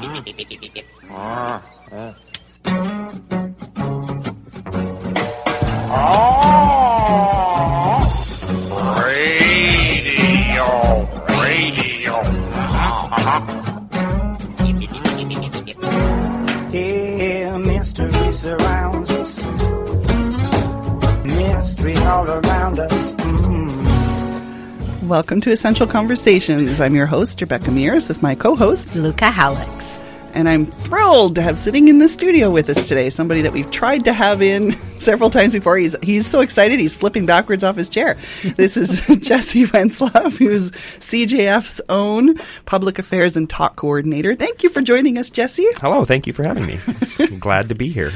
Radio. Yeah, mystery surrounds us. Mystery all around us. Welcome to Essential Conversations. I'm your host, Rebecca Mears, with my co-host, Luca Howlett. And I'm thrilled to have sitting in the studio with us today somebody that we've tried to have in several times before. He's so excited, he's flipping backwards off his chair. This is Jesse Wentzloff, who's CJF's own public affairs and talk coordinator. Thank you for joining us, Jesse. Hello, thank you for having me. I'm glad to be here.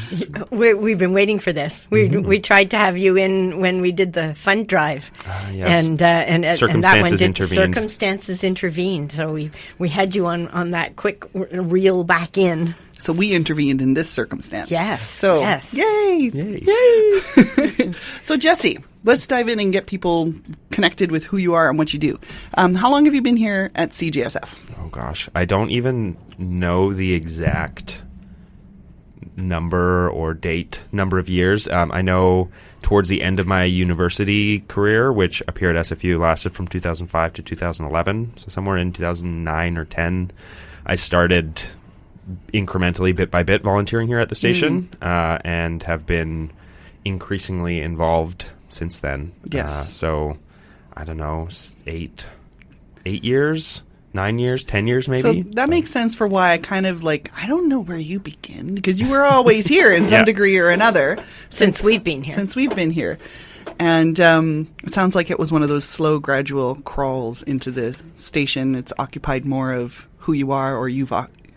We've been waiting for this. We tried to have you in when we did the fund drive. Yes. And circumstances intervened. Circumstances intervened, so we had you on that quick reel back in. So we intervened in this circumstance. Yes. So yes. Yay. So Jesse, let's dive in and get people connected with who you are and what you do. How long have you been here at CJSF? Oh gosh, I don't even know the exact number or date, number of years. I know towards the end of my university career, which up here at SFU lasted from 2005 to 2011, so somewhere in 2009 or 10, I started incrementally, bit by bit, volunteering here at the station, and have been increasingly involved since then. Yes. So, I don't know, 8 years, 9 years, 10 years maybe. So that makes sense for why I kind of like, I don't know where you begin, because you were always here in some degree or another. Since we've been here. And it sounds like it was one of those slow, gradual crawls into the station. It's occupied more of who you are, or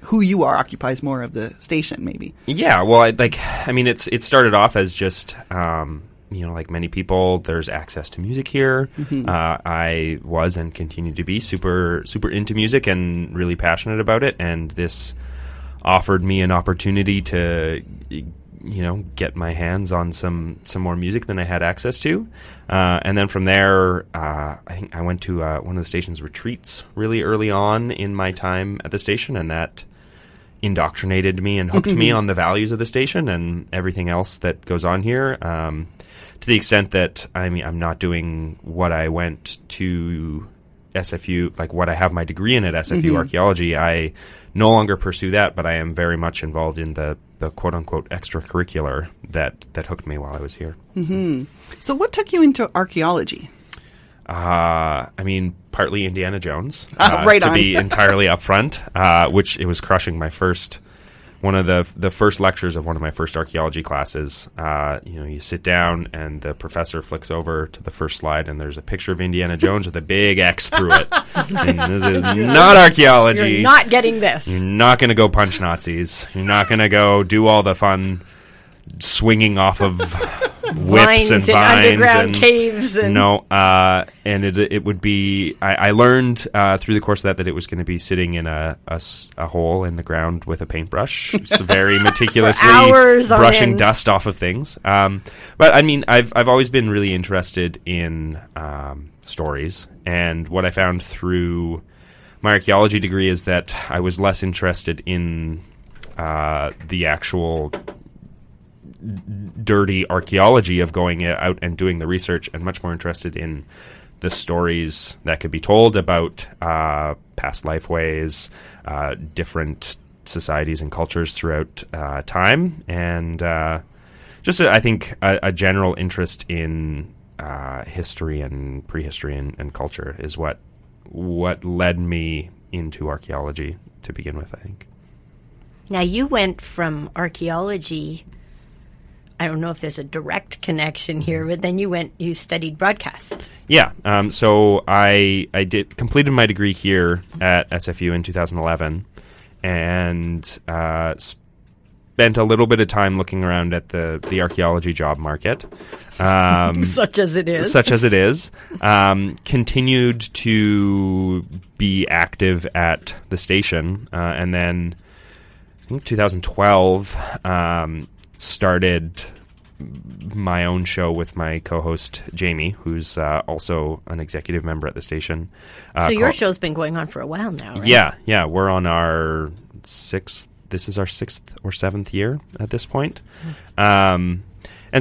who you are occupies more of the station, maybe. Yeah, well, it started off as just, like many people, there's access to music here. I was and continue to be super, super into music and really passionate about it, and this offered me an opportunity to get my hands on some more music than I had access to. And then from there, I think I went to one of the station's retreats really early on in my time at the station, and that indoctrinated me and hooked me on the values of the station and everything else that goes on here. To the extent that, I'm not doing what I went to SFU, like what I have my degree in at SFU archaeology, I no longer pursue that, but I am very much involved in the quote-unquote extracurricular that hooked me while I was here. So what took you into archaeology? Partly Indiana Jones, to be entirely upfront, which it was crushing my first, one of the first lectures of one of my first archaeology classes. You sit down and the professor flicks over to the first slide and there's a picture of Indiana Jones with a big X through it. And this is not archaeology. You're not getting this. You're not going to go punch Nazis. You're not going to go do all the fun swinging off of whips and vines underground caves. It would be, I learned through the course of that it was going to be sitting in a hole in the ground with a paintbrush, very meticulously brushing dust off of things. I've always been really interested in stories, and what I found through my archaeology degree is that I was less interested in the actual dirty archaeology of going out and doing the research, and much more interested in the stories that could be told about past lifeways, different societies and cultures throughout time, and I think a general interest in history and prehistory and culture is what led me into archaeology to begin with, I think. Now, you went from archaeology, I don't know if there's a direct connection here, but then you studied broadcast. Yeah. So I completed my degree here at SFU in 2011, and spent a little bit of time looking around at the archaeology job market. Such as it is. Continued to be active at the station, and then I think 2012, started my own show with my co-host Jamie, who's also an executive member at the station. So your show's been going on for a while now, right? Yeah, we're on our this is our sixth or seventh year at this point. And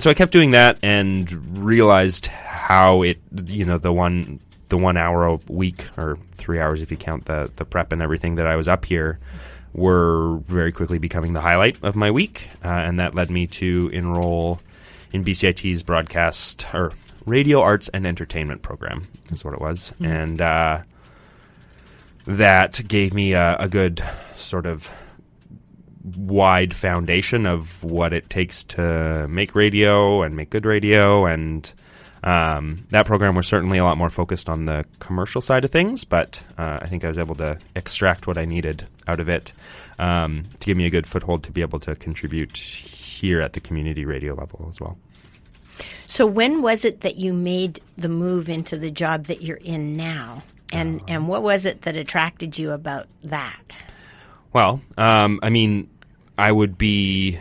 so I kept doing that and realized how it, you know, the one hour a week, or 3 hours if you count the prep and everything that I was up here, were very quickly becoming the highlight of my week. And that led me to enroll in BCIT's broadcast, or radio arts and entertainment program is what it was. Mm-hmm. And that gave me a good sort of wide foundation of what it takes to make radio and make good radio. And that program was certainly a lot more focused on the commercial side of things, but I think I was able to extract what I needed out of it to give me a good foothold to be able to contribute here at the community radio level as well. So when was it that you made the move into the job that you're in now? And what was it that attracted you about that? Well, I mean, it would be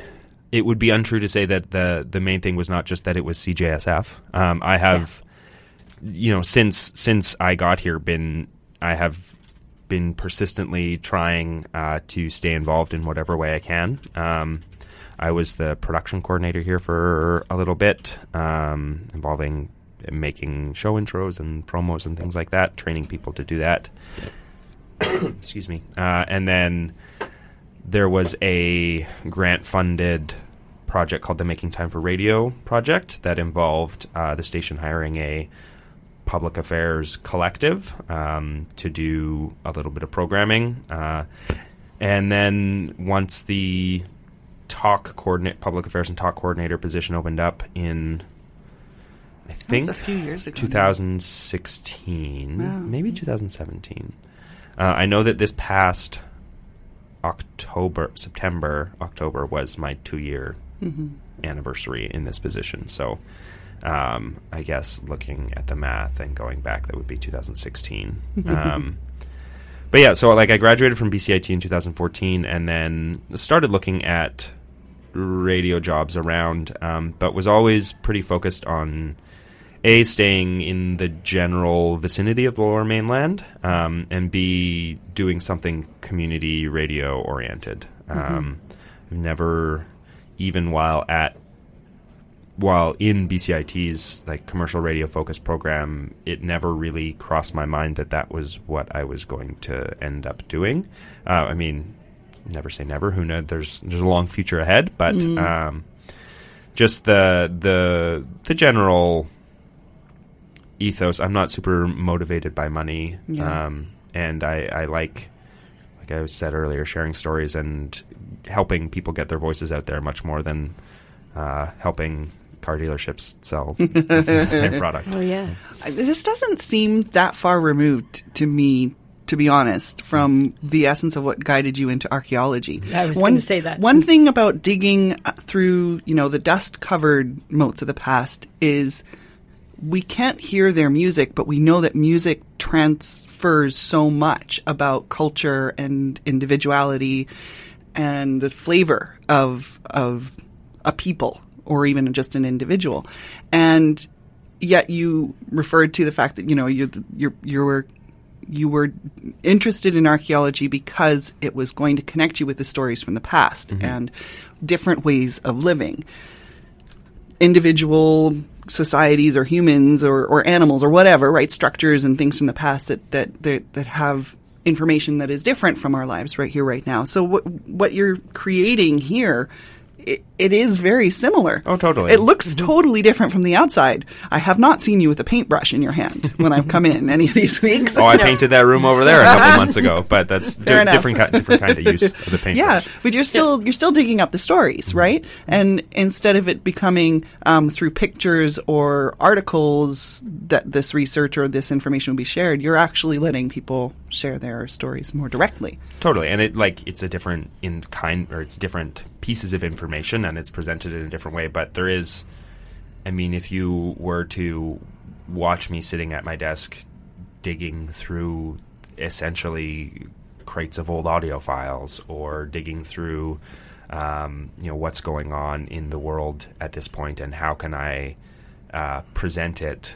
untrue to say that the main thing was not just that it was CJSF. I have, you know, since I got here, I have been persistently trying to stay involved in whatever way I can. I was the production coordinator here for a little bit, involving making show intros and promos and things like that, training people to do that. Excuse me. And then there was a grant-funded project called the Making Time for Radio project that involved the station hiring a public affairs collective to do a little bit of programming. And then once the public affairs and talk coordinator position opened up in, I think, a few years ago, 2016, wow, maybe 2017. I know that this past October was my 2-year anniversary in this position. So I guess looking at the math and going back, that would be 2016. But yeah, so like I graduated from BCIT in 2014 and then started looking at radio jobs around, but was always pretty focused on A, staying in the general vicinity of the Lower Mainland, and B, doing something community radio oriented. I've never, even while in BCIT's like commercial radio focused program, it never really crossed my mind that was what I was going to end up doing. I mean, never say never. Who knows? There's a long future ahead, but just the general ethos. I'm not super motivated by money, and I like I said earlier, sharing stories and helping people get their voices out there much more than helping car dealerships sell their product. Well, yeah, this doesn't seem that far removed to me, to be honest, from the essence of what guided you into archaeology. I was going to say that. One thing about digging through, you know, the dust-covered motes of the past is, we can't hear their music, but we know that music transfers so much about culture and individuality and the flavor of a people or even just an individual. And yet you referred to the fact that, you know, you were interested in archaeology because it was going to connect you with the stories from the past and different ways of living. Individual societies or humans or animals or whatever, right? Structures and things from the past that have information that is different from our lives right here, right now. So what you're creating here, it is very similar. Oh, totally. It looks totally different from the outside. I have not seen you with a paintbrush in your hand when I've come in any of these weeks. Oh, I painted that room over there a couple months ago, but that's different kind of use of the paintbrush. Yeah, but you're still digging up the stories, right? And instead of it becoming through pictures or articles that this research or this information will be shared, you're actually letting people share their stories more directly. Totally. And it's different pieces of information and it's presented in a different way, but there is, I mean, if you were to watch me sitting at my desk digging through essentially crates of old audio files or digging through you know, what's going on in the world at this point and how can I present it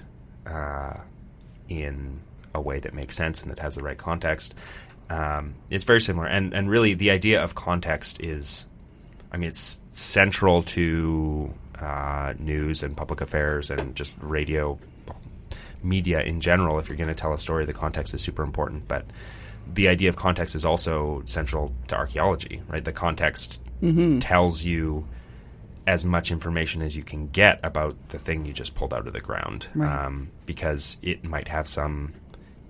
in a way that makes sense and that has the right context, It's very similar. And really, the idea of context is, I mean, it's central to news and public affairs and just radio media in general. If you're going to tell a story, the context is super important. But the idea of context is also central to archaeology, right? The context tells you as much information as you can get about the thing you just pulled out of the ground, right. Because it might have some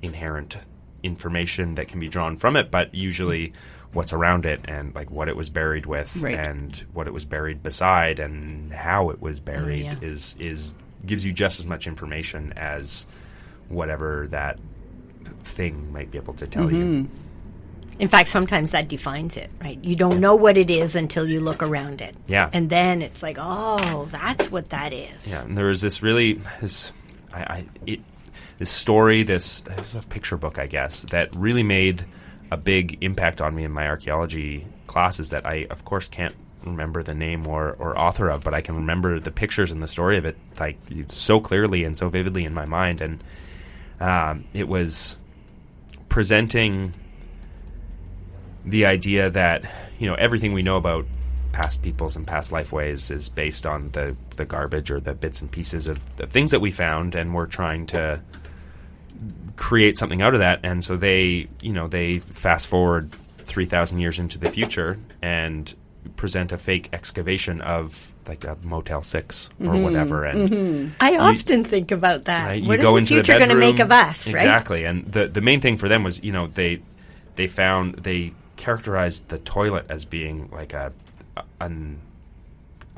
inherent information that can be drawn from it, but usually what's around it and like what it was buried with and what it was buried beside and how it was buried is gives you just as much information as whatever that thing might be able to tell you. In fact, sometimes that defines it, right? You don't know what it is until you look around it. Yeah. And then it's like, oh, that's what that is. Yeah, and there was this really this picture book, I guess, that really made a big impact on me in my archaeology classes that I, of course, can't remember the name or author of, but I can remember the pictures and the story of it like so clearly and so vividly in my mind. And it was presenting the idea that, you know, everything we know about past peoples and past lifeways is based on the garbage or the bits and pieces of the things that we found, and we're trying to create something out of that. And so they, you know, they fast forward 3,000 years into the future and present a fake excavation of like a Motel 6 or whatever. And I often think about that. Right, what is the future going to make of us, right? Exactly. And the main thing for them was, you know, they found, they characterized the toilet as being like a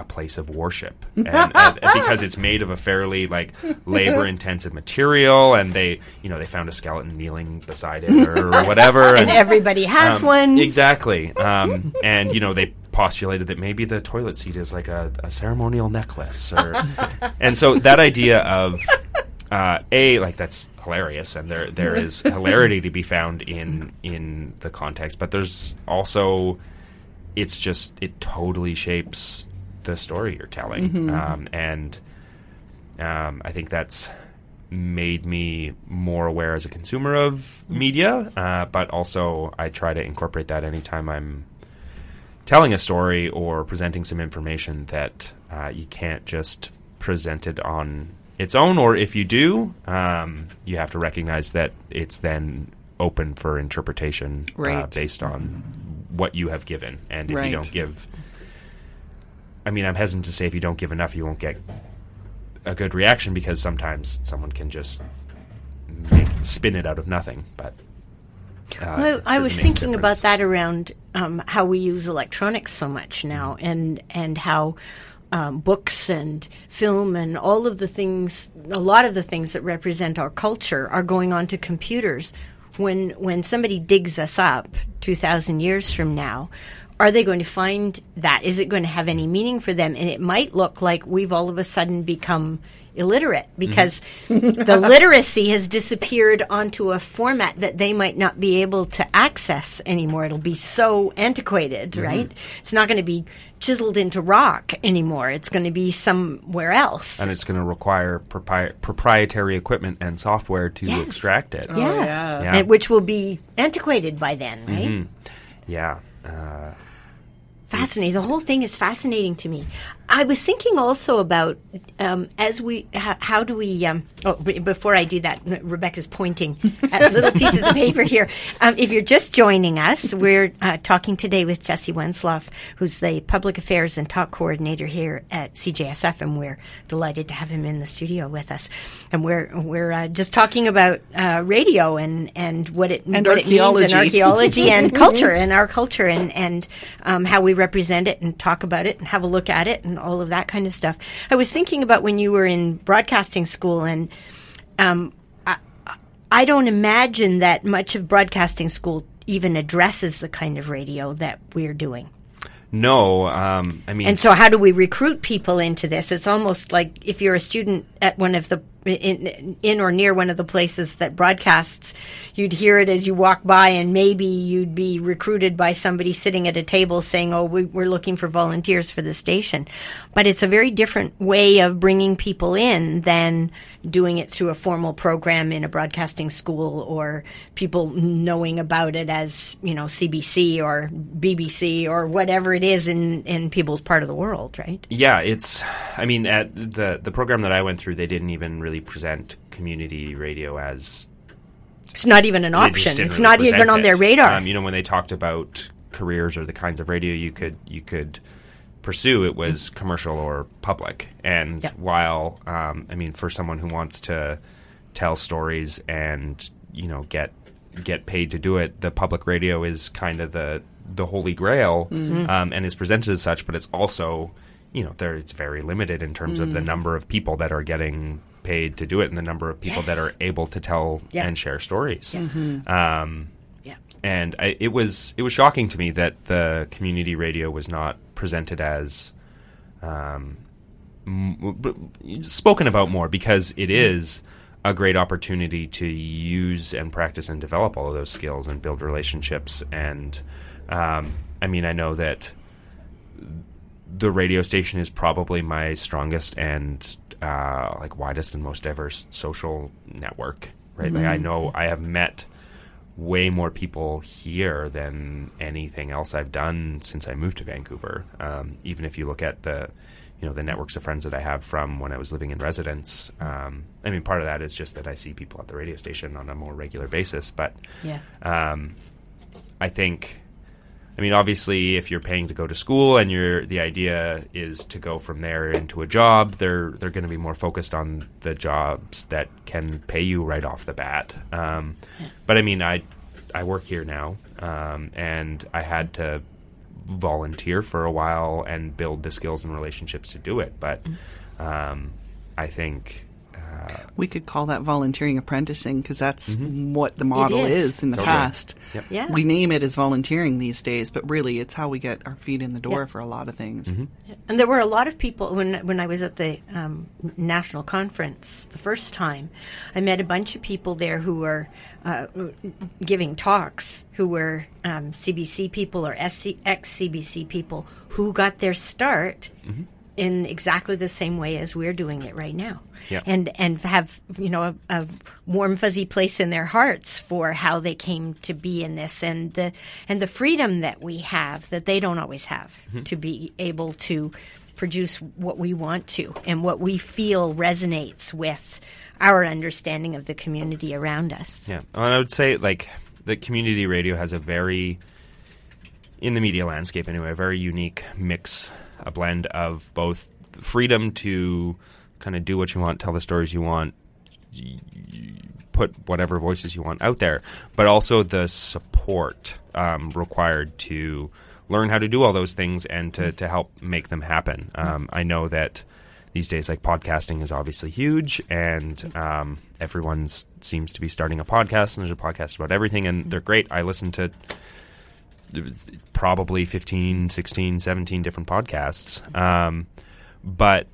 place of worship, and because it's made of a fairly like labor-intensive material, and they, you know, they found a skeleton kneeling beside it or whatever, and everybody has one exactly. And you know, they postulated that maybe the toilet seat is like a ceremonial necklace, or and so that idea of that's hilarious, and there is hilarity to be found in the context, but there's also, it's just, it totally shapes the story you're telling. I think that's made me more aware as a consumer of media, but also I try to incorporate that anytime I'm telling a story or presenting some information that you can't just present it on its own, or if you do, you have to recognize that it's then open for interpretation based on what you have given. And if you don't give, I mean, I'm hesitant to say if you don't give enough, you won't get a good reaction, because sometimes someone can just spin it out of nothing. But well, I was thinking about that around how we use electronics so much now, and how books and film and all of the things, a lot of the things that represent our culture are going onto computers. When somebody digs us up 2,000 years from now, are they going to find that? Is it going to have any meaning for them? And it might look like we've all of a sudden become illiterate, because the literacy has disappeared onto a format that they might not be able to access anymore. It'll be so antiquated, right? It's not going to be chiseled into rock anymore. It's going to be somewhere else. And it's going to require proprietary equipment and software to extract it. And which will be antiquated by then, right? Yeah. Fascinating. The whole thing is fascinating to me. I was thinking also about how do we before I do that, Rebecca's pointing at little pieces of paper here. If you're just joining us, we're talking today with Jesse Wentzloff, who's the Public Affairs and Talk Coordinator here at CJSF, and we're delighted to have him in the studio with us. And we're just talking about radio and what it and what archaeology. It means in archaeology and culture and our culture and how we represent it and talk about it and have a look at it and all of that kind of stuff. I was thinking about when you were in broadcasting school, and I don't imagine that much of broadcasting school even addresses the kind of radio that we're doing. No, I mean... And so how do we recruit people into this? It's almost like if you're a student at one of the in or near one of the places that broadcasts, you'd hear it as you walk by, and maybe you'd be recruited by somebody sitting at a table saying, oh, we're looking for volunteers for the station. But it's a very different way of bringing people in than doing it through a formal program in a broadcasting school, or people knowing about it as, you know, CBC or BBC or whatever it is in people's part of the world, right? Yeah, it's, I mean, at the program that I went through, they didn't even really present community radio as... It's not even an option. It's really not even on their radar. You know, when they talked about careers or the kinds of radio you could pursue, it was commercial or public. And while, I mean, for someone who wants to tell stories and, you know, get paid to do it, the public radio is kind of the holy grail, and is presented as such, but it's also... You know, it's very limited in terms of the number of people that are getting paid to do it, and the number of people that are able to tell and share stories. Yeah. And it was shocking to me that the community radio was not presented as spoken about more, because it is a great opportunity to use and practice and develop all of those skills and build relationships. And I mean, I know that the radio station is probably my strongest and like widest and most diverse social network, right? Like I know I have met way more people here than anything else I've done since I moved to Vancouver. Even if you look at the networks of friends that I have from when I was living in residence. I mean, part of that is just that I see people at the radio station on a more regular basis, but I think... I mean, obviously, if you're paying to go to school and the idea is to go from there into a job, they're going to be more focused on the jobs that can pay you right off the bat. But I mean, I work here now, and I had to volunteer for a while and build the skills and relationships to do it. But I think... we could call that volunteering apprenticing, because that's what the model is in the past. Yep. Yeah. We name it as volunteering these days, but really it's how we get our feet in the door for a lot of things. And there were a lot of people, when I was at the national conference the first time, I met a bunch of people there who were giving talks, who were CBC people or ex-CBC people, who got their start in exactly the same way as we're doing it right now, and have, you know, a warm fuzzy place in their hearts for how they came to be in this, and the freedom that we have that they don't always have to be able to produce what we want to and what we feel resonates with our understanding of the community around us. Yeah, and I would say like the community radio has a very, in the media landscape anyway, a very unique mix. A blend of both freedom to kind of do what you want, tell the stories you want, put whatever voices you want out there, but also the support required to learn how to do all those things and to help make them happen. I know that these days, like, podcasting is obviously huge, and everyone seems to be starting a podcast, and there's a podcast about everything, and they're great. I listen to probably 15, 16, 17 different podcasts. But,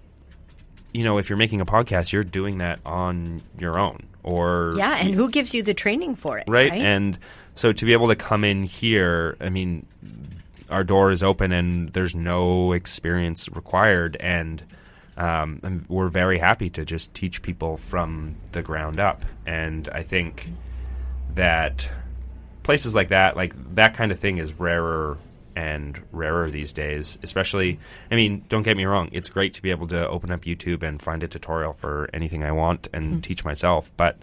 you know, if you're making a podcast, you're doing that on your own. Or and who gives you the training for it, right? And so to be able to come in here, I mean, our door is open and there's no experience required. And we're very happy to just teach people from the ground up. And I think that... places like that kind of thing is rarer and rarer these days, especially, I mean, don't get me wrong, it's great to be able to open up YouTube and find a tutorial for anything I want and teach myself, but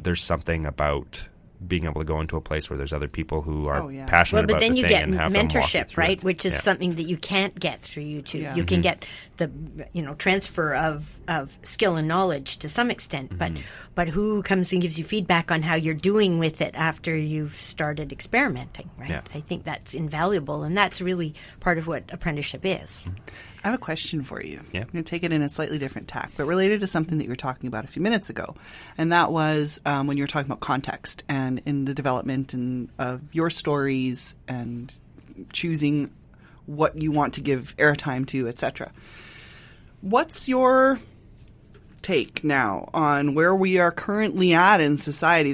there's something about being able to go into a place where there's other people who are passionate about the thing and have them walk you through it. But then you get mentorship, right, which is something that you can't get through YouTube. Yeah. You can get the, you know, transfer of skill and knowledge to some extent, but who comes and gives you feedback on how you're doing with it after you've started experimenting, right? Yeah. I think that's invaluable, and that's really part of what apprenticeship is. I have a question for you. Yeah. I'm going to take it in a slightly different tack, but related to something that you were talking about a few minutes ago, and that was when you were talking about context and in the development of your stories and choosing what you want to give airtime to, etc. What's your take now on where we are currently at in society.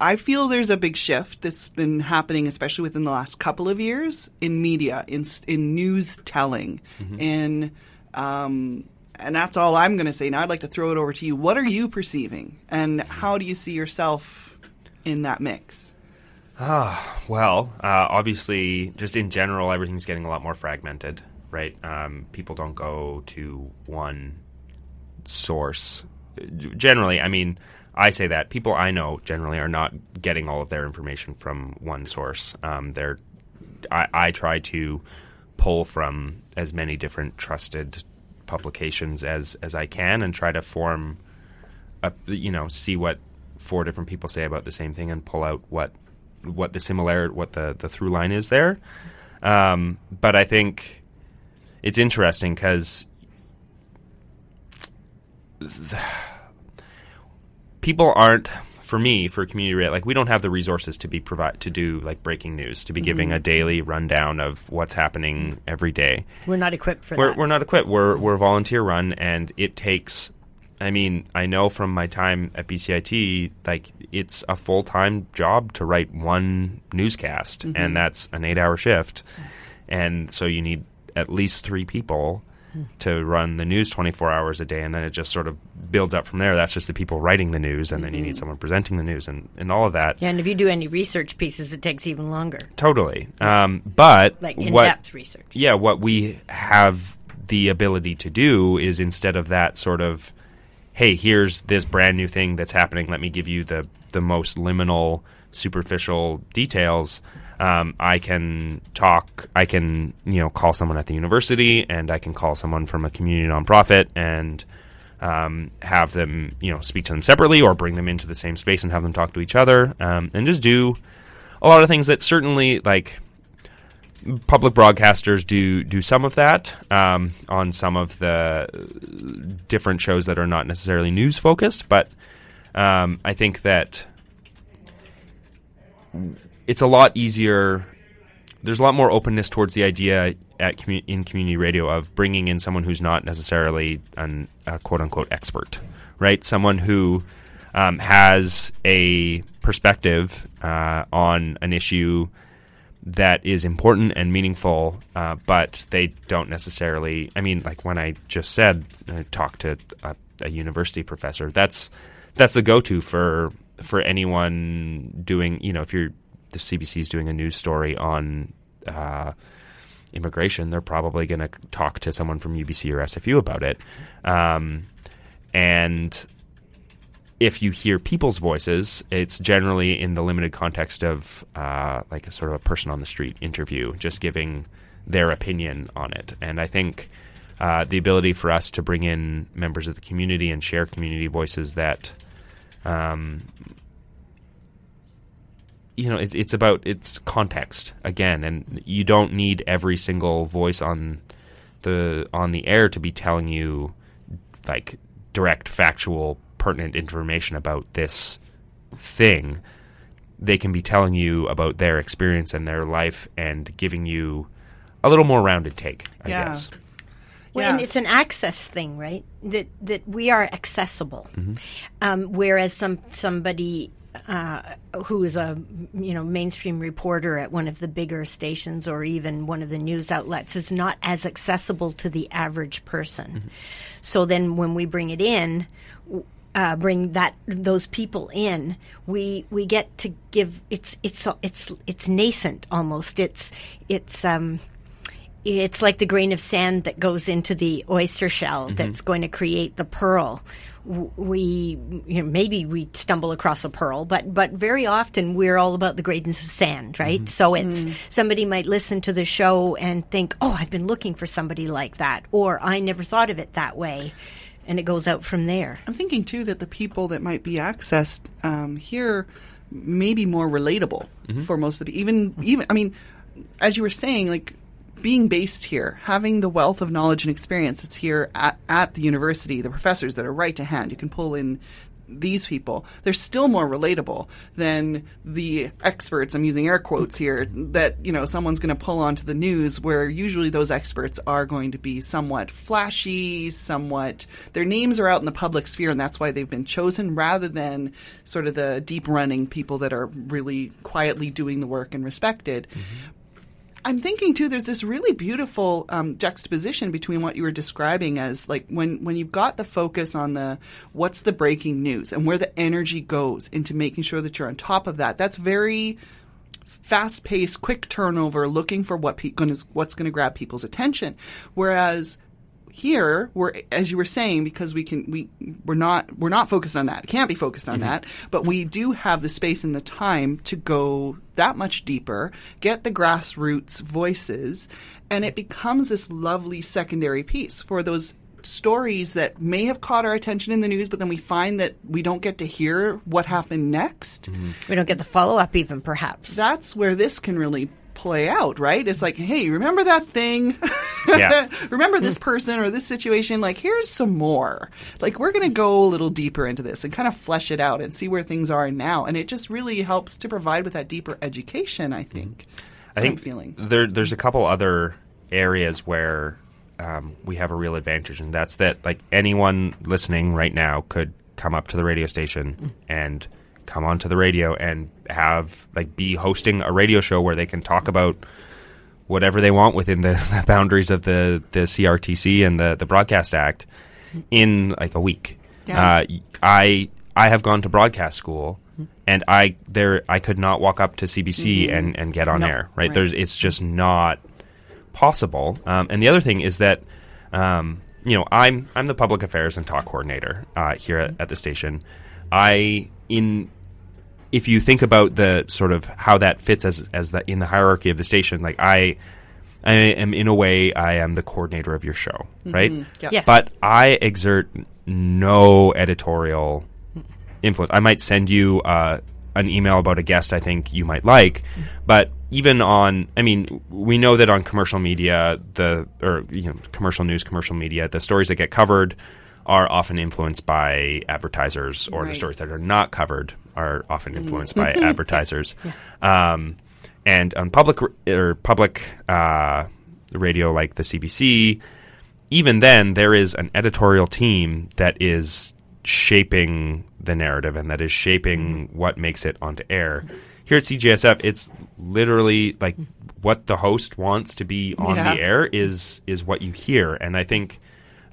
I feel there's a big shift that's been happening, especially within the last couple of years, in media, in news telling. Mm-hmm. And that's all I'm going to say. Now I'd like to throw it over to you. What are you perceiving, and how do you see yourself in that mix? Obviously, just in general, everything's getting a lot more fragmented, right? People don't go to one source. Generally, I mean, I say that. People I know generally are not getting all of their information from one source. I try to pull from as many different trusted publications as I can, and try to form see what four different people say about the same thing and pull out what the similarity, what the through line is there. But I think it's interesting because people aren't, for community radio, like, we don't have the resources to be do like breaking news, to be giving a daily rundown of what's happening every day. We're not equipped for that. We're not equipped. We're volunteer run, and it takes. I mean, I know from my time at BCIT, like, it's a full-time job to write one newscast, and that's an 8-hour shift, and so you need at least 3 people to run the news 24 hours a day, and then it just sort of builds up from there. That's just the people writing the news, and then you need someone presenting the news and all of that. Yeah, and if you do any research pieces, it takes even longer. Totally. But like in-depth research. Yeah, what we have the ability to do is, instead of that sort of, hey, here's this brand new thing that's happening, let me give you the most liminal, superficial details. I can call someone at the university, and I can call someone from a community nonprofit and have them, speak to them separately, or bring them into the same space and have them talk to each other, and just do a lot of things that certainly, like, public broadcasters do some of that on some of the different shows that are not necessarily news focused, but I think that it's a lot easier. There's a lot more openness towards the idea in community radio of bringing in someone who's not necessarily a quote-unquote expert, right? Someone who has a perspective on an issue that is important and meaningful, but they don't necessarily. I mean, like when I just said, I talked to a university professor. That's the go-to for anyone doing. If you're the CBC's doing a news story on immigration, they're probably going to talk to someone from UBC or SFU about it. And if you hear people's voices, it's generally in the limited context of like a sort of a person on the street interview, just giving their opinion on it. And I think the ability for us to bring in members of the community and share community voices that it's about its context again, and you don't need every single voice on the air to be telling you like direct, factual, pertinent information about this thing. They can be telling you about their experience and their life, and giving you a little more rounded take, I guess. Well, yeah. And it's an access thing, right? That we are accessible, whereas somebody. Who is a mainstream reporter at one of the bigger stations or even one of the news outlets is not as accessible to the average person. So then, when we bring it in, bring those people in, we get to give it's nascent almost. It's like the grain of sand that goes into the oyster shell that's going to create the pearl. Maybe we stumble across a pearl, but very often we're all about the grains of sand, right? So it's somebody might listen to the show and think, oh, I've been looking for somebody like that, or I never thought of it that way. And it goes out from there. I'm thinking, too, that the people that might be accessed here may be more relatable for most of the even. I mean, as you were saying, like, being based here, having the wealth of knowledge and experience that's here at the university, the professors that are right to hand. You can pull in these people, they're still more relatable than the experts, I'm using air quotes here, that, you know, someone's going to pull onto the news, where usually those experts are going to be somewhat flashy, somewhat, their names are out in the public sphere, and that's why they've been chosen, rather than sort of the deep running people that are really quietly doing the work and respected. Mm-hmm. I'm thinking, too, there's this really beautiful juxtaposition between what you were describing as, like, when you've got the focus on the what's the breaking news and where the energy goes into making sure that you're on top of that. That's very fast-paced, quick turnover, looking for what's going to grab people's attention, whereas – here, we're, as you were saying, because we're not focused on that. It can't be focused on that, but we do have the space and the time to go that much deeper, get the grassroots voices, and it becomes this lovely secondary piece for those stories that may have caught our attention in the news, but then we find that we don't get to hear what happened next. Mm-hmm. We don't get the follow-up even, perhaps. That's where this can really play out, right? It's like, hey, remember that thing? Yeah. Remember this person or this situation? Like, here's some more. Like, we're going to go a little deeper into this and kind of flesh it out and see where things are now. And it just really helps to provide with that deeper education, I think. That's what I'm feeling. There's a couple other areas where we have a real advantage, and that's that, like, anyone listening right now could come up to the radio station and come onto the radio and have, like, be hosting a radio show where they can talk about whatever they want within the boundaries of the CRTC and the Broadcast Act in, like, a week. Yeah. I have gone to broadcast school, and I could not walk up to CBC and get on air. Right? It's just not possible. And the other thing is that you know, I'm the public affairs and talk coordinator here at the station. If you think about the sort of how that fits as in the hierarchy of the station, like I am, in a way, I am the coordinator of your show, right? Yep. Yes. But I exert no editorial influence. I might send you an email about a guest I think you might like, but even on, I mean, we know that on commercial media, commercial news, commercial media, the stories that get covered are often influenced by advertisers, or the stories that are not covered are often influenced by advertisers. Yeah. And on public radio like the CBC, even then there is an editorial team that is shaping the narrative and that is shaping what makes it onto air. Here at CJSF, it's literally like what the host wants to be on the air is what you hear. And I think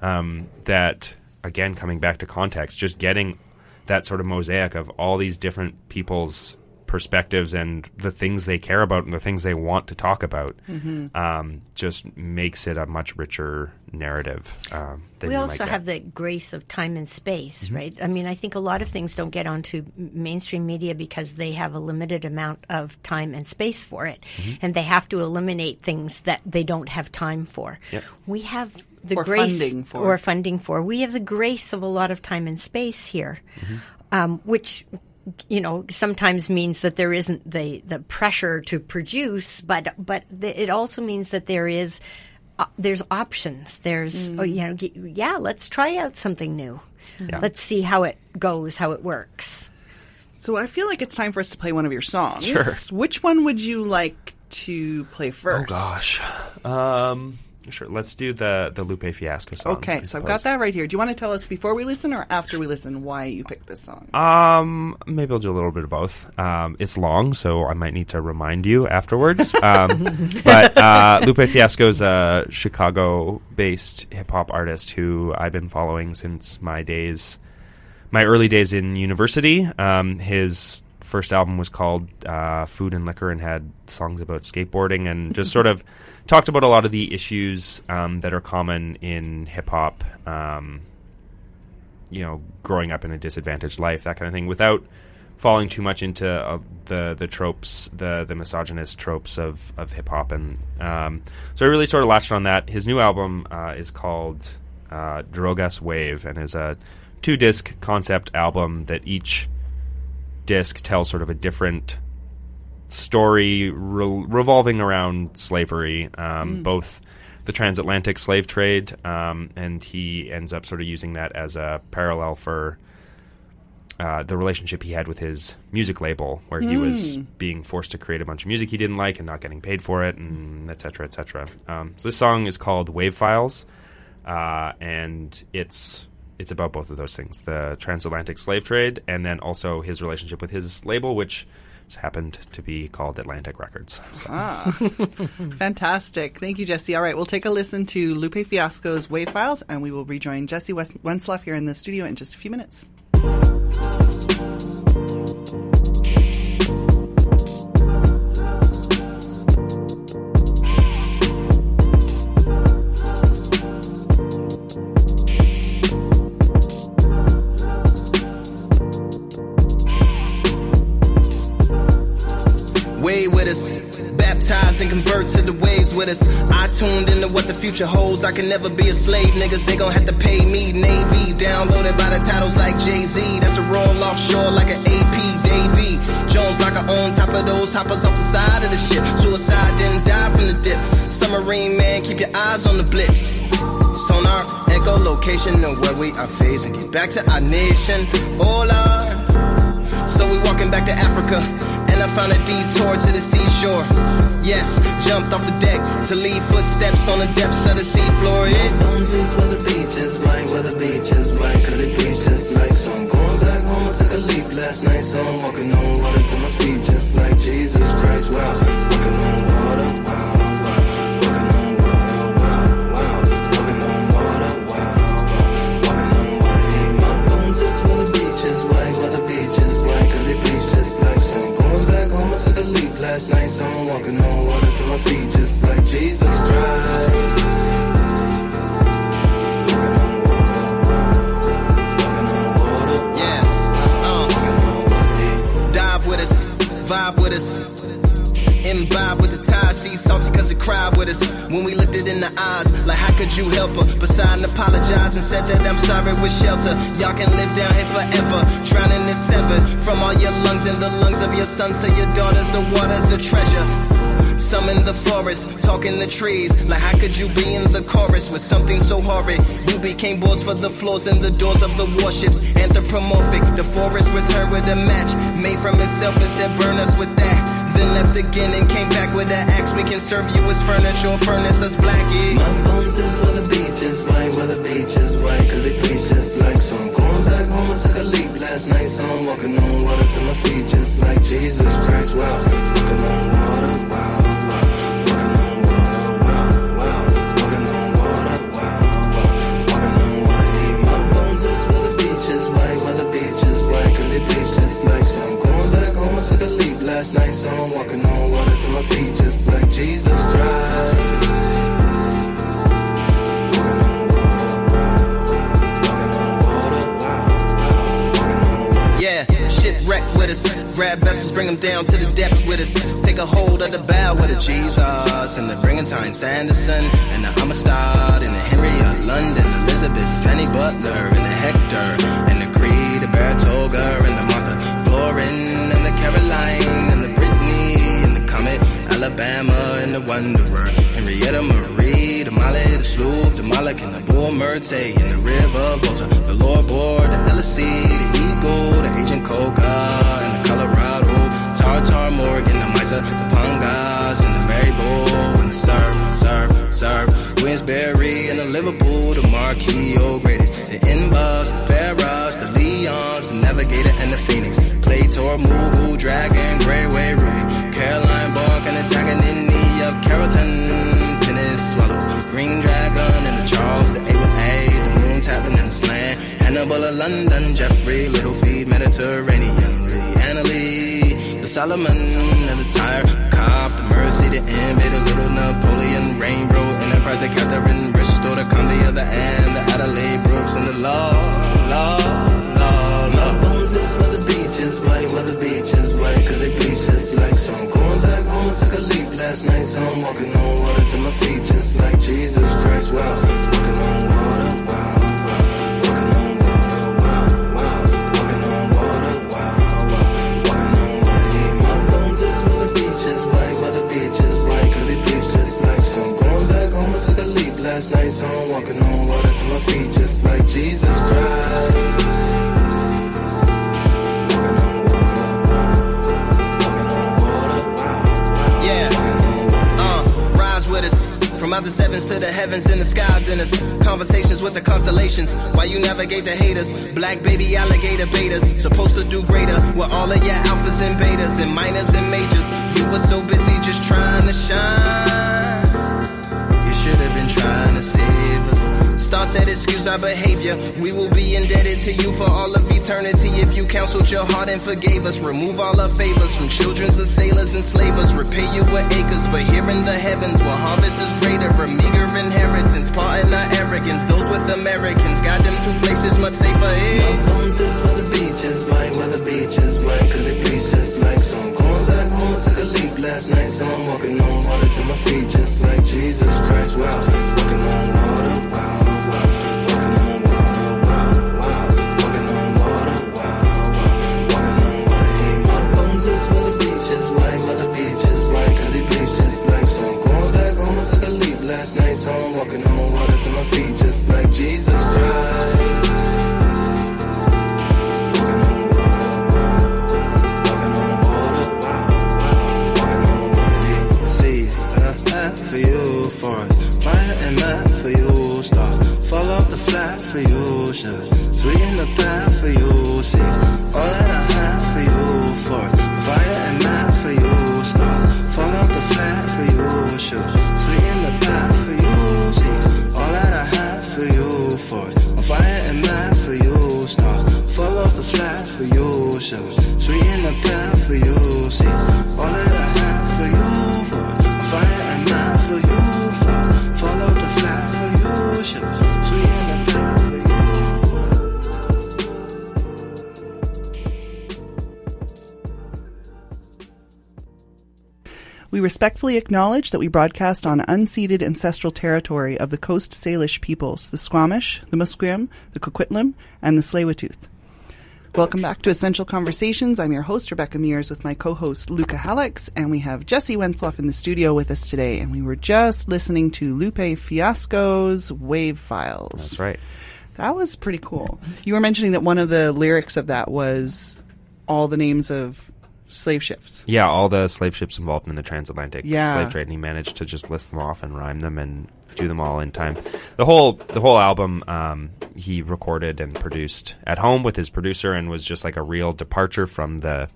that, again, coming back to context, just getting that sort of mosaic of all these different people's perspectives and the things they care about and the things they want to talk about just makes it a much richer narrative. We also have the grace of time and space, right? I mean, I think a lot of things don't get onto mainstream media because they have a limited amount of time and space for it, and they have to eliminate things that they don't have time for. Yep. We have the grace of a lot of time and space here, which, you know, sometimes means that there isn't the pressure to produce, but it also means that there is there's options. There's let's try out something new. Yeah. Let's see how it goes, how it works. So I feel like it's time for us to play one of your songs. Sure. Which one would you like to play first? Oh gosh. Sure. Let's do the Lupe Fiasco song. Okay, so I've got that right here. Do you want to tell us before we listen or after we listen why you picked this song? Maybe I'll do a little bit of both. It's long, so I might need to remind you afterwards. But Lupe Fiasco is a Chicago-based hip-hop artist who I've been following since my early days in university. His first album was called Food and Liquor and had songs about skateboarding and just sort of talked about a lot of the issues that are common in hip-hop, you know, growing up in a disadvantaged life, that kind of thing, without falling too much into the tropes, the misogynist tropes of hip-hop. And so I really sort of latched on that. His new album is called Drogas Wave and is a 2-disc concept album that each disc tells sort of a different story revolving around slavery, both the transatlantic slave trade, and he ends up sort of using that as a parallel for the relationship he had with his music label, where he was being forced to create a bunch of music he didn't like and not getting paid for it, and et cetera, et cetera. So this song is called Wave Files, and it's about both of those things, the transatlantic slave trade and then also his relationship with his label, which happened to be called Atlantic Records. Fantastic. Thank you, Jesse. All right, we'll take a listen to Lupe Fiasco's Wave Files, and we will rejoin Jesse Wentzloff here in the studio in just a few minutes. Way with us, baptize and convert to the waves with us. I tuned into what the future holds. I can never be a slave, niggas. They gon' have to pay me. Navy downloaded by the titles like Jay-Z. That's a roll offshore like an AP Davy Jones, like I own top of those hoppers off the side of the ship. Suicide didn't die from the dip. Submarine man, keep your eyes on the blips. Sonar, echo location, know where we are phasing. Get back to our nation. Hola. So we walking back to Africa. I found a detour to the seashore. Yes, jumped off the deck to leave footsteps on the depths of the seafloor. Yeah. Bones is where the beach is white, where the beach is white, cause it bleeds just like. So I'm going back home, I took a leap last night, so I'm walking on water till my feet just like Jesus Christ. Wow, walking on water, wow, wow, walking on water, wow, wow, walking on water, wow, wow, walking on water. Hey, my bones is where the beach is white, where the beach is white, cause it bleeds just like. So I'm took a leap last night, so I'm walking on water to my feet just like Jesus Christ. Walking on water, walking on water, yeah. Walking on water. Dive with us, vibe with us, imbibe with the tide. See salty cause it cried with us when we looked it in the eyes. Like how could you help her? Besides apologize and said that I'm sorry with shelter. Y'all can live down here forever. Drowning is severed from all your lungs and the lungs of your sons to your daughters. The water's a treasure. Some in the forest, talking the trees. Like how could you be in the chorus with something so horrid? You became boards for the floors and the doors of the warships. Anthropomorphic, the forest returned with a match made from itself and said burn us with that. Then left again and came back with an axe. We can serve you as furniture, furnace us black, yeah. My bones is where the beach is white, where the beach is white, cause it bleeds just like. So I'm going back home, I took a leap last night, so I'm walking on water till my feet just like Jesus Christ. Wow, walking on water, wow, wow, walking on water, wow, wow, walking on water, wow, wow, walking on water, hey. My bones is where the beach is white, where the beach is white, cause it bleeds just like. So I'm going back home, I took a leap last night, so I'm walking on water to my feet just like Jesus Christ. Walking on water, walking on water, walking on water. Yeah, shipwreck with us. Grab vessels, bring them down to the depths with us. Take a hold of the bow with a Jesus. And the Brigantine Sanderson. And the Amistad. And the Henry London. Elizabeth Fanny Butler. And the Hector. And the Creed. The Baratoga. And the Martha Glorin. And the Caroline. Alabama and the Wanderer, Henrietta Marie, the Molly, the Sloop, the Moloch, and the Bull Merte, and the River Volta, the Lorboard, the LSC, the Eagle, the Agent Coca, and the Colorado, Tartar Morgan, the Misa, the Pongas, and the Marybold, and the Surf, Queensberry, and the Liverpool, the Marquis O'Grady, the Inbus, the Ferras, the Leons, the Navigator, and the Phoenix, Playtor, Mugu, Dragon, Greyway, Ruby, Caroline Ball, Tagging in the of Carrollton, Tennis Swallow, Green Dragon, and the Charles, the A1A, the Moon Tapping and the Slam, Hannibal of London, Jeffrey, Littlefeet, Mediterranean, Rihanna Lee, the Solomon, and the Tyre, Cobb, the Mercy, the Envy, the Little Napoleon, Rainbow, Enterprise, the Catherine, Bristol, the Comedy of the Anne, the Adelaide Brooks, and the Law. My bones is where the beach is white, where the beach is white, cause they bleach just like some. I took a leap last night, so I'm walking on water to my feet just like Jesus Christ. Wow, walking on water, wow, wow, walking on water, wow, wow, walking on water, wow, wow, walking on water. Hey, my bones is where the beach is white, where the beach is white, cause it bleeds just like. So I'm going back home, I took a leap last night, so I'm walking on water to my feet just like Jesus Christ. the sevens to the heavens and the skies in us. Conversations with the constellations, why you navigate the haters. Black baby alligator betas, supposed to do greater with all of your alphas and betas and minors and majors. You were so busy just trying to shine, you should have been trying to save us. Star said excuse our behavior, we will be indebted to you for all of eternity if you counseled your heart and forgave us. Remove all our favors from children's of sailors and slavers. Repay you with acres, but here in the heavens where harvest is greater, a meager inheritance. Pardon our arrogance, those with Americans got them to places much safer. Eh? My bones is where the beach is mine, where the beach is mine, cause it bleeds just like some. Going back home, I took a leap last night, so I'm walking on water to my feet just like Jesus Christ. Wow, walking on water, wow. Last night, so I'm walking on water to my feet just like Jesus Christ. We respectfully acknowledge that we broadcast on unceded ancestral territory of the Coast Salish peoples, the Squamish, the Musqueam, the Coquitlam, and the Tsleil-Waututh. Welcome back to Essential Conversations. I'm your host, Rebecca Mears, with my co-host, Luca Hallux, and we have Jesse Wentzloff in the studio with us today. And we were just listening to Lupe Fiasco's Wave Files. That's right. That was pretty cool. You were mentioning that one of the lyrics of that was all the names of slave ships. Yeah, all the slave ships involved in the transatlantic slave trade, and he managed to just list them off and rhyme them and do them all in time. The whole album he recorded and produced at home with his producer, and was just like a real departure from the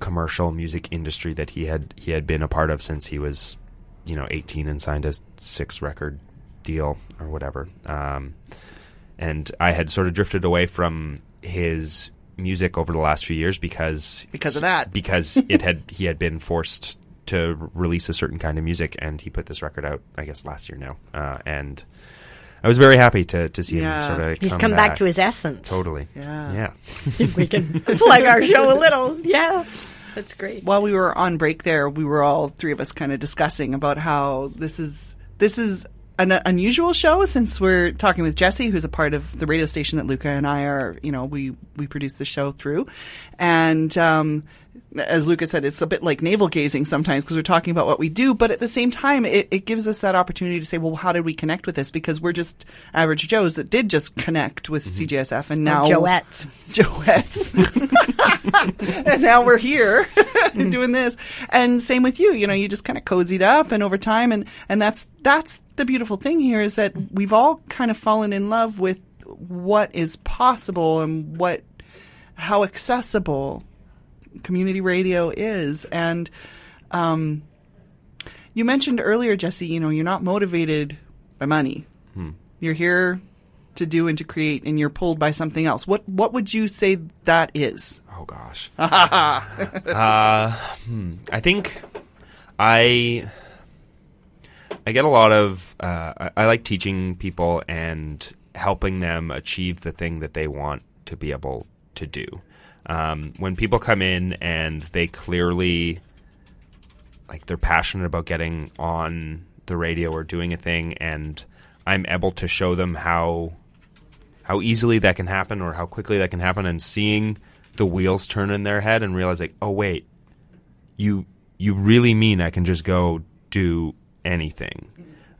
commercial music industry that he had been a part of since he was, 18 and signed a 6-record deal or whatever. And I had sort of drifted away from his music over the last few years because of that, because he had been forced to release a certain kind of music, and he put this record out, I guess, last year now, and I was very happy to see him sort of. He's come back to his essence. Totally. Yeah. If we can plug our show a little, that's great. While we were on break, there we were all three of us kind of discussing about how this is an unusual show, since we're talking with Jesse, who's a part of the radio station that Luca and I are, we produce the show through. And as Luca said, it's a bit like navel gazing sometimes, because we're talking about what we do. But at the same time, it gives us that opportunity to say, well, how did we connect with this? Because we're just average Joes that did just connect with CJSF. And now Joettes. And now we're here doing this. And same with you. You just kind of cozied up, and over time. And that's the beautiful thing here is that we've all kind of fallen in love with what is possible and how accessible community radio is. And you mentioned earlier, Jesse, you're not motivated by money. You're here to do and to create, and you're pulled by something else. What would you say that is? Oh, gosh. I think I get a lot of I like teaching people and helping them achieve the thing that they want to be able to do. When people come in and they clearly, they're passionate about getting on the radio or doing a thing, and I'm able to show them how easily that can happen or how quickly that can happen, and seeing the wheels turn in their head and realize, oh, wait, you really mean I can just go do anything.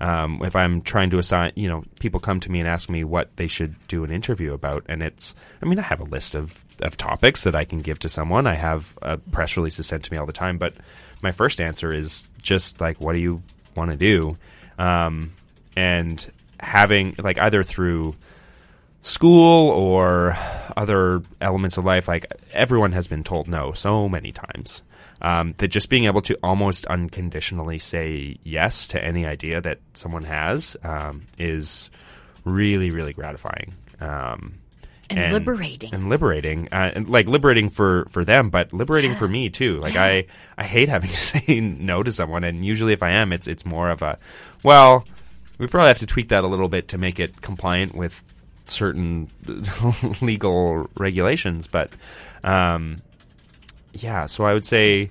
If I'm trying to assign, people come to me and ask me what they should do an interview about, and I have a list of topics that I can give to someone. I have press releases sent to me all the time, but my first answer is just what do you want to do. And having, like, either through school or other elements of life, like, everyone has been told no so many times. That just being able to almost unconditionally say yes to any idea that someone has is really, really gratifying. And liberating. And liberating. And like liberating for them, but liberating for me too. Like I hate having to say no to someone. And usually if I am, it's more of a, well, we probably have to tweak that a little bit to make it compliant with certain legal regulations. But so I would say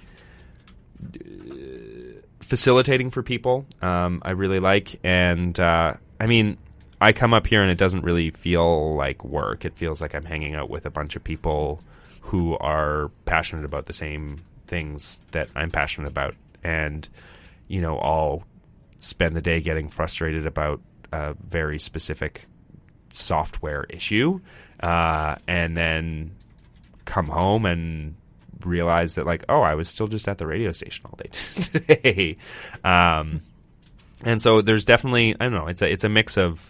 facilitating for people I really like. And I mean, I come up here and it doesn't really feel like work. It feels like I'm hanging out with a bunch of people who are passionate about the same things that I'm passionate about. And, you know, I'll spend the day getting frustrated about a very specific software issue and then come home and realize that, like, oh, I was still just at the radio station all day today. And so there's definitely, I don't know, it's a mix of...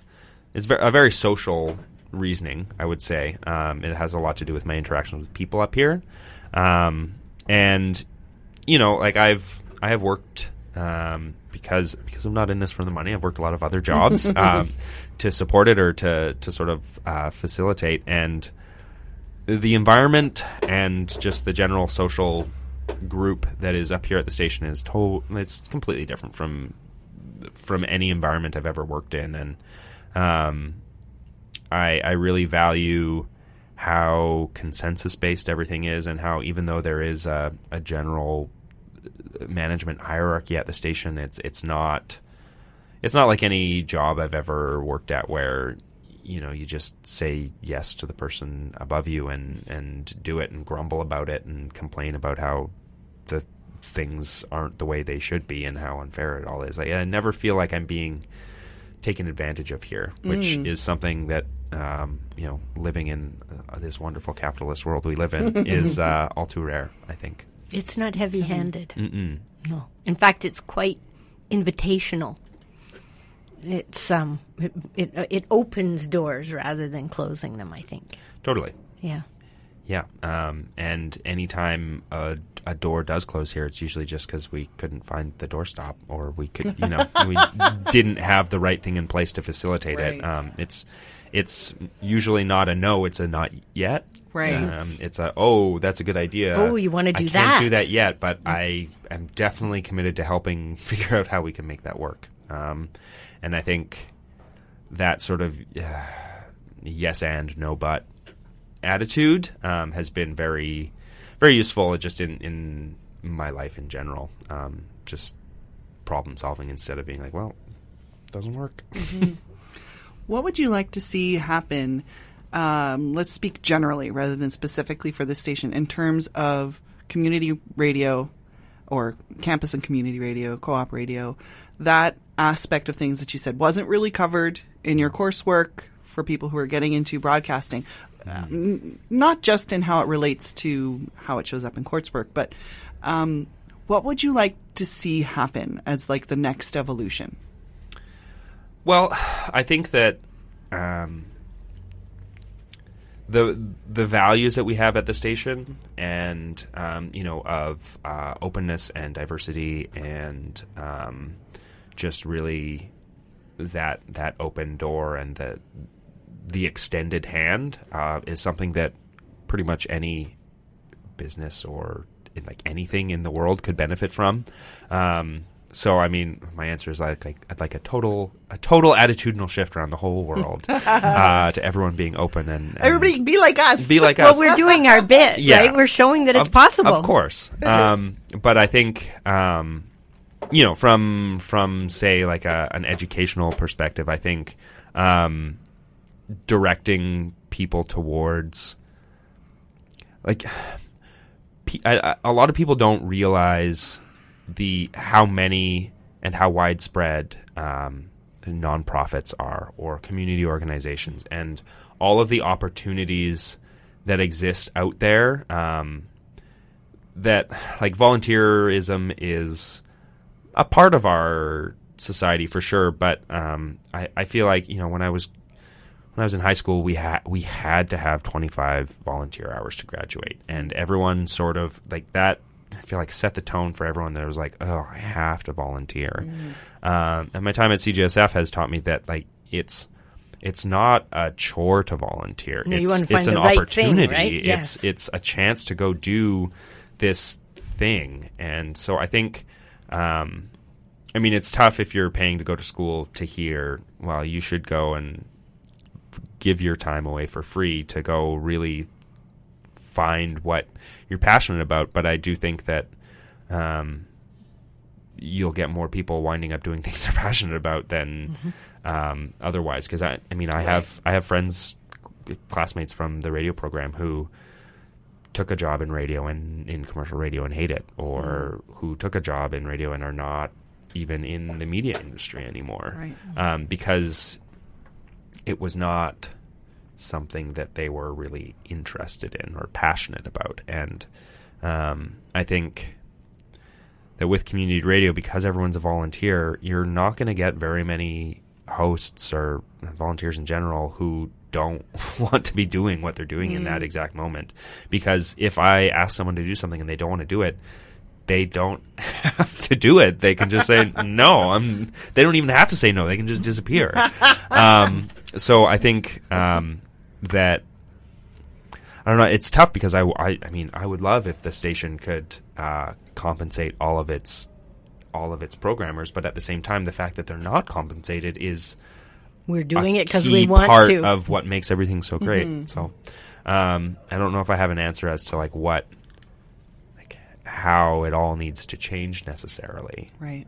It's a very social reasoning, I would say. It has a lot to do with my interactions with people up here, and you know, like I have worked because I'm not in this for the money. I've worked a lot of other jobs to support it or to sort of facilitate, and the environment and just the general social group that is up here at the station is it's completely different from any environment I've ever worked in, and. I really value how consensus-based everything is and how even though there is a general management hierarchy at the station, it's not like any job I've ever worked at where, you know, you just say yes to the person above you and do it and grumble about it and complain about how the things aren't the way they should be and how unfair it all is. I never feel like I'm being... taken advantage of here, which is something that you know, living in this wonderful capitalist world we live in is all too rare. I think it's not heavy-handed. Mm-mm. No, in fact, it's quite invitational. It's it opens doors rather than closing them. I think totally. Yeah. Yeah, and anytime a door does close here, it's usually just because we couldn't find the doorstop, or we could, you know, we didn't have the right thing in place to facilitate it. It's usually not a no; it's a not yet. Right. It's a that's a good idea. Oh, you want to do that? I can't do that yet, but I am definitely committed to helping figure out how we can make that work. And I think that sort of yes and no but. Attitude has been very, very useful just in my life in general. Just problem solving instead of being like, well, it doesn't work. Mm-hmm. What would you like to see happen? Let's speak generally rather than specifically for the station in terms of community radio or campus and community radio, co-op radio, that aspect of things that you said wasn't really covered in your coursework for people who are getting into broadcasting. Not just in how it relates to how it shows up in coursework, but what would you like to see happen as like the next evolution? Well, I think that the values that we have at the station and, you know, of openness and diversity and just really that open door and the extended hand is something that pretty much any business or like anything in the world could benefit from. So, I mean, my answer is I'd like a total attitudinal shift around the whole world to everyone being open and everybody be like us. Be like us. Well, we're doing our bit, right? We're showing that it's possible. Of course. But I think, you know, from say like an educational perspective, I think, directing people towards like a lot of people don't realize how many and how widespread nonprofits are or community organizations and all of the opportunities that exist out there that like volunteerism is a part of our society for sure, but I feel like, you know, when I was in high school, we had to have 25 volunteer hours to graduate, and everyone sort of like that. I feel like set the tone for everyone that was like, oh, I have to volunteer. Mm. And my time at CJSF has taught me that like it's not a chore to volunteer. No, it's an opportunity. Thing, right? Yes. It's a chance to go do this thing, and so I think. I mean, it's tough if you're paying to go to school to hear, well, you should go and give your time away for free to go really find what you're passionate about. But I do think that you'll get more people winding up doing things they're passionate about than otherwise. Because, I mean, I have friends, classmates from the radio program who took a job in radio and in commercial radio and hate it, or who took a job in radio and are not even in the media industry anymore, right. Because it was not something that they were really interested in or passionate about. And I think that with community radio, because everyone's a volunteer, you're not going to get very many hosts or volunteers in general who don't want to be doing what they're doing in that exact moment. Because if I ask someone to do something and they don't want to do it, they don't have to do it. They can just say, no, they don't even have to say no. They can just disappear. So I think that, I don't know, it's tough because I mean, I would love if the station could compensate all of its programmers. But at the same time, the fact that they're not compensated is we're doing it because we want to. Part of what makes everything so great. Mm-hmm. So I don't know if I have an answer as to like how it all needs to change necessarily. Right.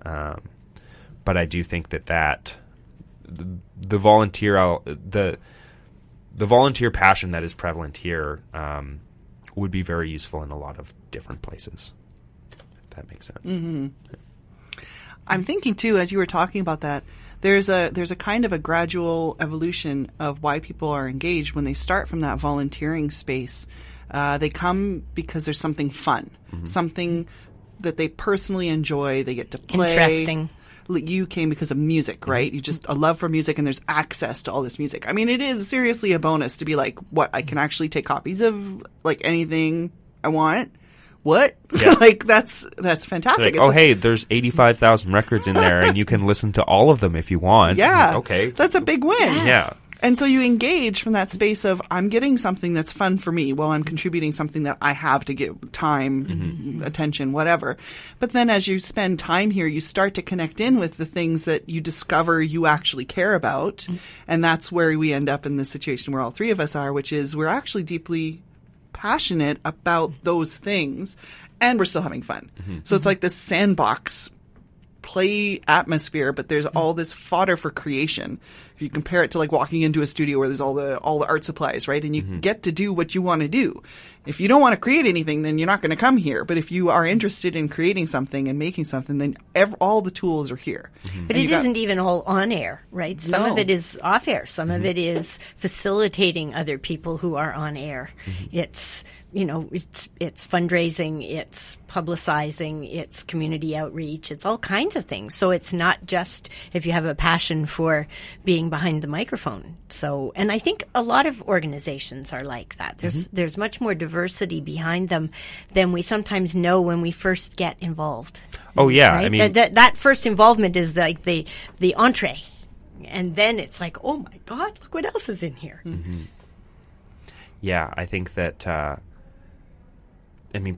But I do think that the volunteer passion that is prevalent here would be very useful in a lot of different places, if that makes sense. Mm-hmm. Yeah. I'm thinking too, as you were talking about that, there's a kind of a gradual evolution of why people are engaged when they start from that volunteering space. They come because there's something fun, something that they personally enjoy. They get to play. Interesting. You came because of music, right? You just a love for music, and there's access to all this music. I mean, it is seriously a bonus to be like, what? I can actually take copies of like anything I want. What? Yeah. Like that's fantastic. Like, oh, like, hey, there's 85,000 records in there, and you can listen to all of them if you want. Yeah. And, okay. That's a big win. Yeah. And so you engage from that space of I'm getting something that's fun for me while I'm contributing something that I have to give time, attention, whatever. But then as you spend time here, you start to connect in with the things that you discover you actually care about. Mm-hmm. And that's where we end up in the situation where all three of us are, which is we're actually deeply passionate about those things and we're still having fun. Mm-hmm. So it's like this sandbox play atmosphere, but there's all this fodder for creation. If you compare it to like walking into a studio where there's all the art supplies, right? And you get to do what you want to do. If you don't want to create anything, then you're not going to come here. But if you are interested in creating something and making something, then all the tools are here. Mm-hmm. But it isn't even all on air, right? Some of it is off air. Some of it is facilitating other people who are on air. Mm-hmm. It's, you know, it's fundraising, it's publicizing, it's community outreach, it's all kinds of things. So it's not just if you have a passion for being behind the microphone. So, and I think a lot of organizations are like that. There's much more diversity behind them than we sometimes know when we first get involved. Oh yeah, right? I mean that first involvement is like the entree, and then it's like, oh my God, look what else is in here. Mm-hmm. Yeah, I think that I mean,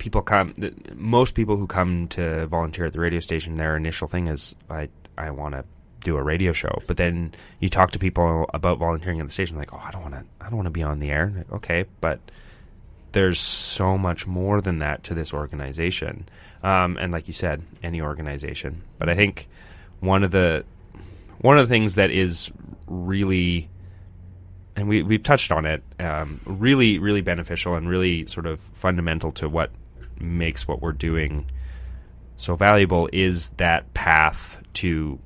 most people who come to volunteer at the radio station, their initial thing is I want to do a radio show. But then you talk to people about volunteering at the station, like, oh, I don't want to be on the air. Like, okay, but there's so much more than that to this organization. And like you said, any organization. But I think one of the things that is really, and we've touched on it, really, really beneficial and really sort of fundamental to what makes what we're doing so valuable is that path to,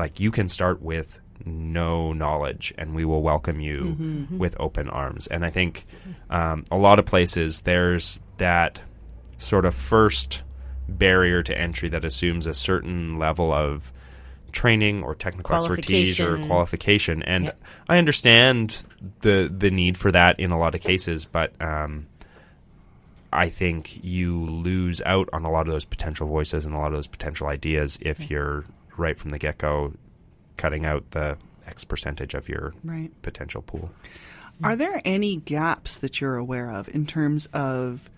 like, you can start with no knowledge and we will welcome you with open arms. And I think a lot of places there's that sort of first barrier to entry that assumes a certain level of training or technical expertise or qualification. And yeah. I understand the need for that in a lot of cases, but I think you lose out on a lot of those potential voices and a lot of those potential ideas if you're right from the get-go cutting out the X percentage of your potential pool. Are there any gaps that you're aware of in terms of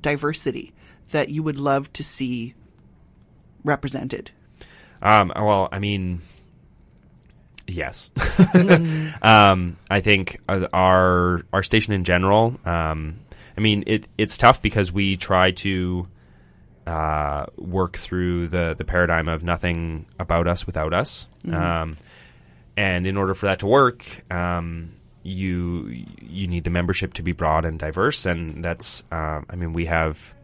diversity that you would love to see represented? Well, I mean, yes. I think our station in general, I mean, it's tough because we try to work through the paradigm of nothing about us without us. Mm-hmm. And in order for that to work, you need the membership to be broad and diverse. And that's, I mean, we have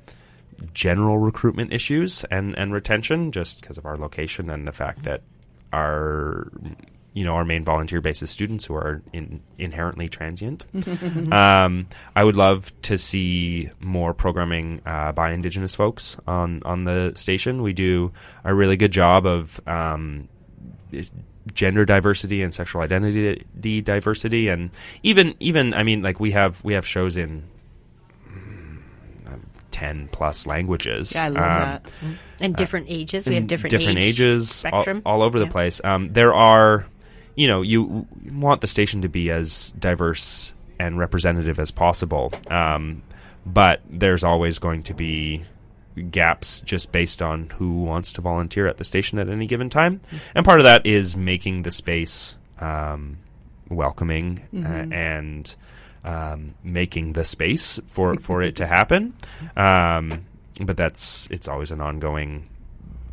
general recruitment issues and retention just because of our location and the fact that our main volunteer base is students who are inherently transient. I would love to see more programming by Indigenous folks on the station. We do a really good job of gender diversity and sexual identity diversity, and even I mean, like we have shows in 10 plus languages. Yeah, I love that. And different ages. We have different ages spectrum all over the place. There are. You know, you want the station to be as diverse and representative as possible, but there's always going to be gaps just based on who wants to volunteer at the station at any given time. And part of that is making the space welcoming and making the space for it to happen. But it's always an ongoing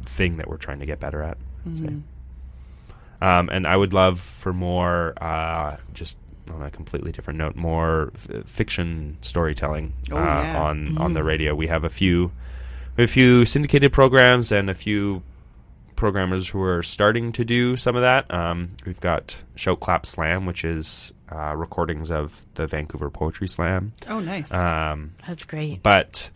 thing that we're trying to get better at. And I would love for more, just on a completely different note, more fiction storytelling on the radio. We have a few syndicated programs and a few programmers who are starting to do some of that. We've got Shout Clap Slam, which is recordings of the Vancouver Poetry Slam. Oh, nice! That's great. But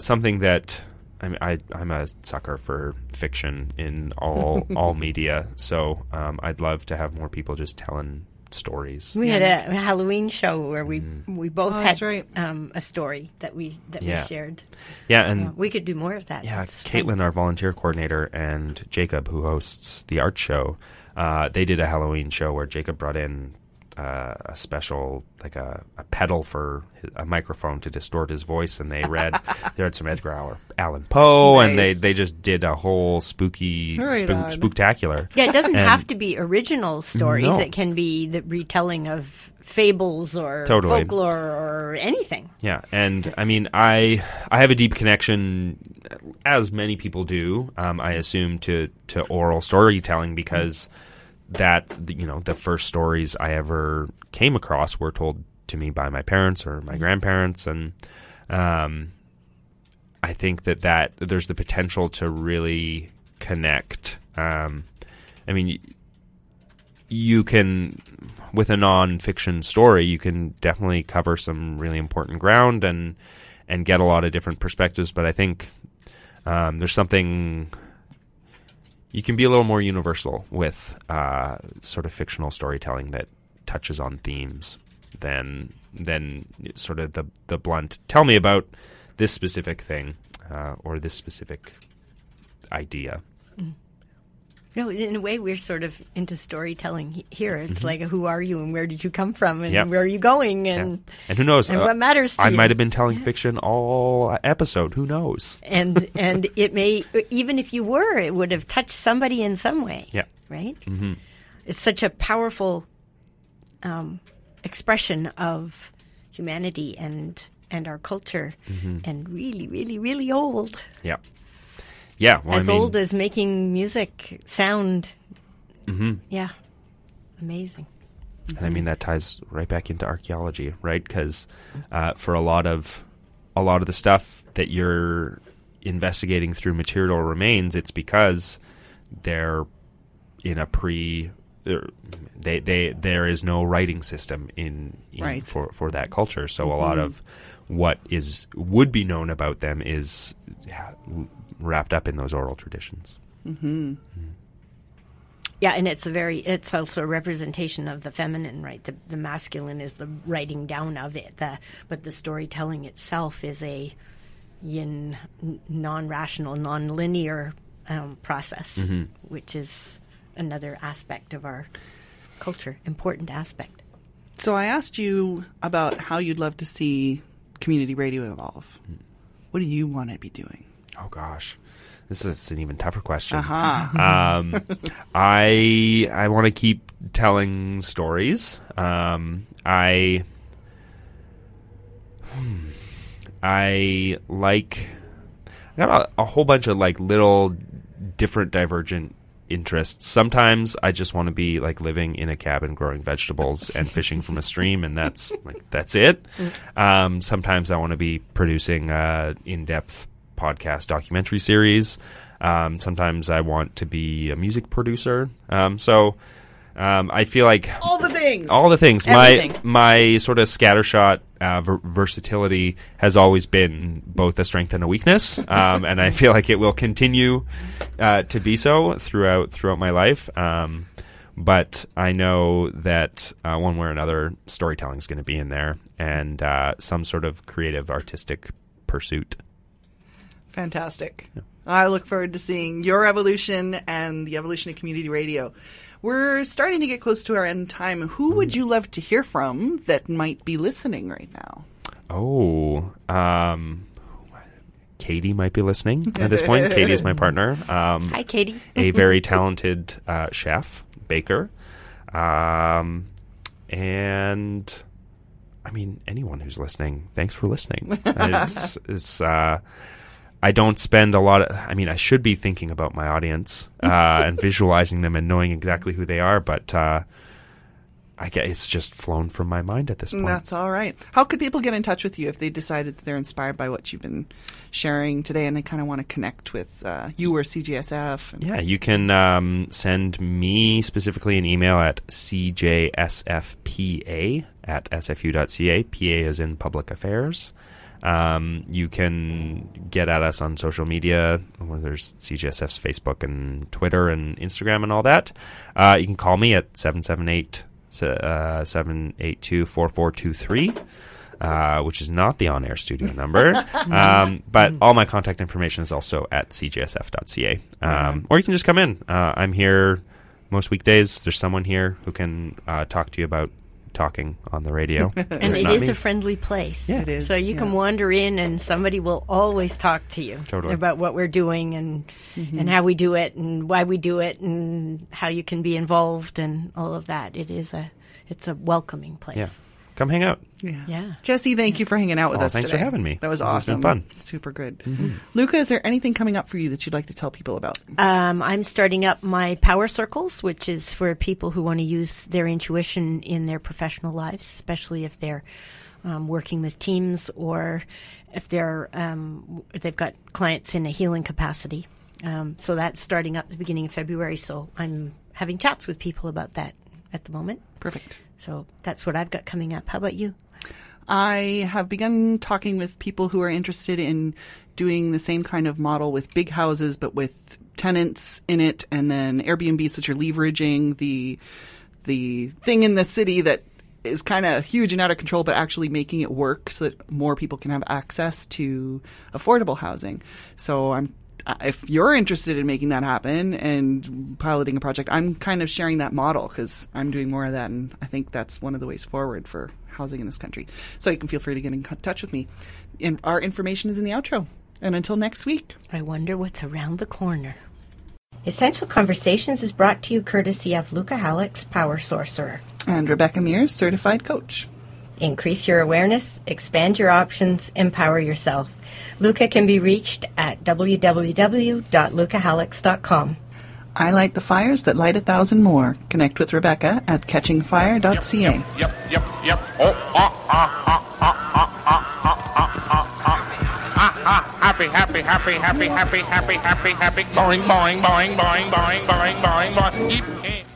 something that. I mean, I'm a sucker for fiction in all media, so I'd love to have more people just telling stories. We had a Halloween show where we both had a story that we shared. Yeah, and we could do more of that. Yeah, that's Caitlin, fun. Our volunteer coordinator, and Jacob, who hosts the art show, they did a Halloween show where Jacob brought in a special, like a pedal for a microphone to distort his voice, and they read some Edgar Allan Poe, nice. And they just did a whole spooky, spooktacular. Yeah, it doesn't have to be original stories. No. It can be the retelling of fables or folklore or anything. Yeah, and I mean, I have a deep connection, as many people do, I assume, to oral storytelling because... that, you know, the first stories I ever came across were told to me by my parents or my grandparents. And I think that there's the potential to really connect. I mean, you can, with a nonfiction story, you can definitely cover some really important ground and get a lot of different perspectives. But I think there's something... You can be a little more universal with sort of fictional storytelling that touches on themes than sort of the blunt, tell me about this specific thing or this specific idea. Mm. No, in a way, we're sort of into storytelling here. It's like, who are you and where did you come from and where are you going and who knows and what matters to you. I might have been telling fiction all episode. Who knows? And it may, even if you were, it would have touched somebody in some way. Yeah. Right? Mm-hmm. It's such a powerful expression of humanity and our culture and really, really, really old. Yeah. Yeah, well, as old as making music sound. Mm-hmm. Yeah, amazing. And I mean, that ties right back into archaeology, right? Because for a lot of the stuff that you're investigating through material remains, it's because they're in a there is no writing system for that culture. So a lot of what would be known about them is wrapped up in those oral traditions. Yeah, and it's also a representation of the feminine, right? The masculine is the writing down of it, but the storytelling itself is a yin, non-rational, non-linear process, mm-hmm. which is another aspect of our culture, important aspect. So I asked you about how you'd love to see community radio evolve. Mm. What do you want to be doing? Oh, gosh. This is an even tougher question. Uh-huh. I want to keep telling stories. I like... I got a whole bunch of like little different divergent interests. Sometimes I just want to be like living in a cabin growing vegetables and fishing from a stream, and that's like that's it. Sometimes I want to be producing in-depth podcast documentary series. Sometimes I want to be a music producer. I feel like all the things. Everything. My sort of scattershot versatility has always been both a strength and a weakness, and I feel like it will continue to be so throughout my life. But I know that one way or another, storytelling is going to be in there, and some sort of creative, artistic pursuit. Fantastic. Yeah. I look forward to seeing your evolution and the evolution of community radio. We're starting to get close to our end time. Who would you love to hear from that might be listening right now? Oh, Katie might be listening at this point. Katie is my partner. Hi, Katie. A very talented chef, baker. And, I mean, anyone who's listening, thanks for listening. I don't spend a lot of... I mean, I should be thinking about my audience and visualizing them and knowing exactly who they are, but it's just flown from my mind at this point. That's all right. How could people get in touch with you if they decided that they're inspired by what you've been sharing today and they kind of want to connect with you or CJSF? Yeah, you can send me specifically an email at cjsfpa@sfu.ca. PA as in public affairs. You can get at us on social media. There's CJSF's Facebook and Twitter and Instagram and all that. You can call me at 778-782-4423, which is not the on-air studio number. But all my contact information is also at cjsf.ca. Or you can just come in. I'm here most weekdays. There's someone here who can talk to you about talking on the radio. And it is a friendly place. Yeah, it is. So you can wander in and somebody will always talk to you about what we're doing and how we do it and why we do it and how you can be involved and all of that. It's a welcoming place. Yeah. Come hang out. Yeah. Jesse, thank you for hanging out with us thanks today. Thanks for having me. That was awesome. It's been fun. Super good. Mm-hmm. Luca, is there anything coming up for you that you'd like to tell people about? I'm starting up my Power Circles, which is for people who want to use their intuition in their professional lives, especially if they're working with teams or if they've got clients in a healing capacity. So that's starting up at the beginning of February. So I'm having chats with people about that at the moment. Perfect. So that's what I've got coming up. How about you? I have begun talking with people who are interested in doing the same kind of model with big houses, but with tenants in it, and then Airbnbs that you're leveraging the thing in the city that is kind of huge and out of control, but actually making it work so that more people can have access to affordable housing. So if you're interested in making that happen and piloting a project, I'm kind of sharing that model because I'm doing more of that, and I think that's one of the ways forward for housing in this country. So you can feel free to get in touch with me. And our information is in the outro. And until next week. I wonder what's around the corner. Essential Conversations is brought to you courtesy of Luca Howlett, Power Sorcerer. And Rebecca Mears, Certified Coach. Increase your awareness, expand your options, empower yourself. Luca can be reached at www.lucahallux.com. I light the fires that light 1,000 more. Connect with Rebecca at catchingfire.ca. Yep. Happy. Boing.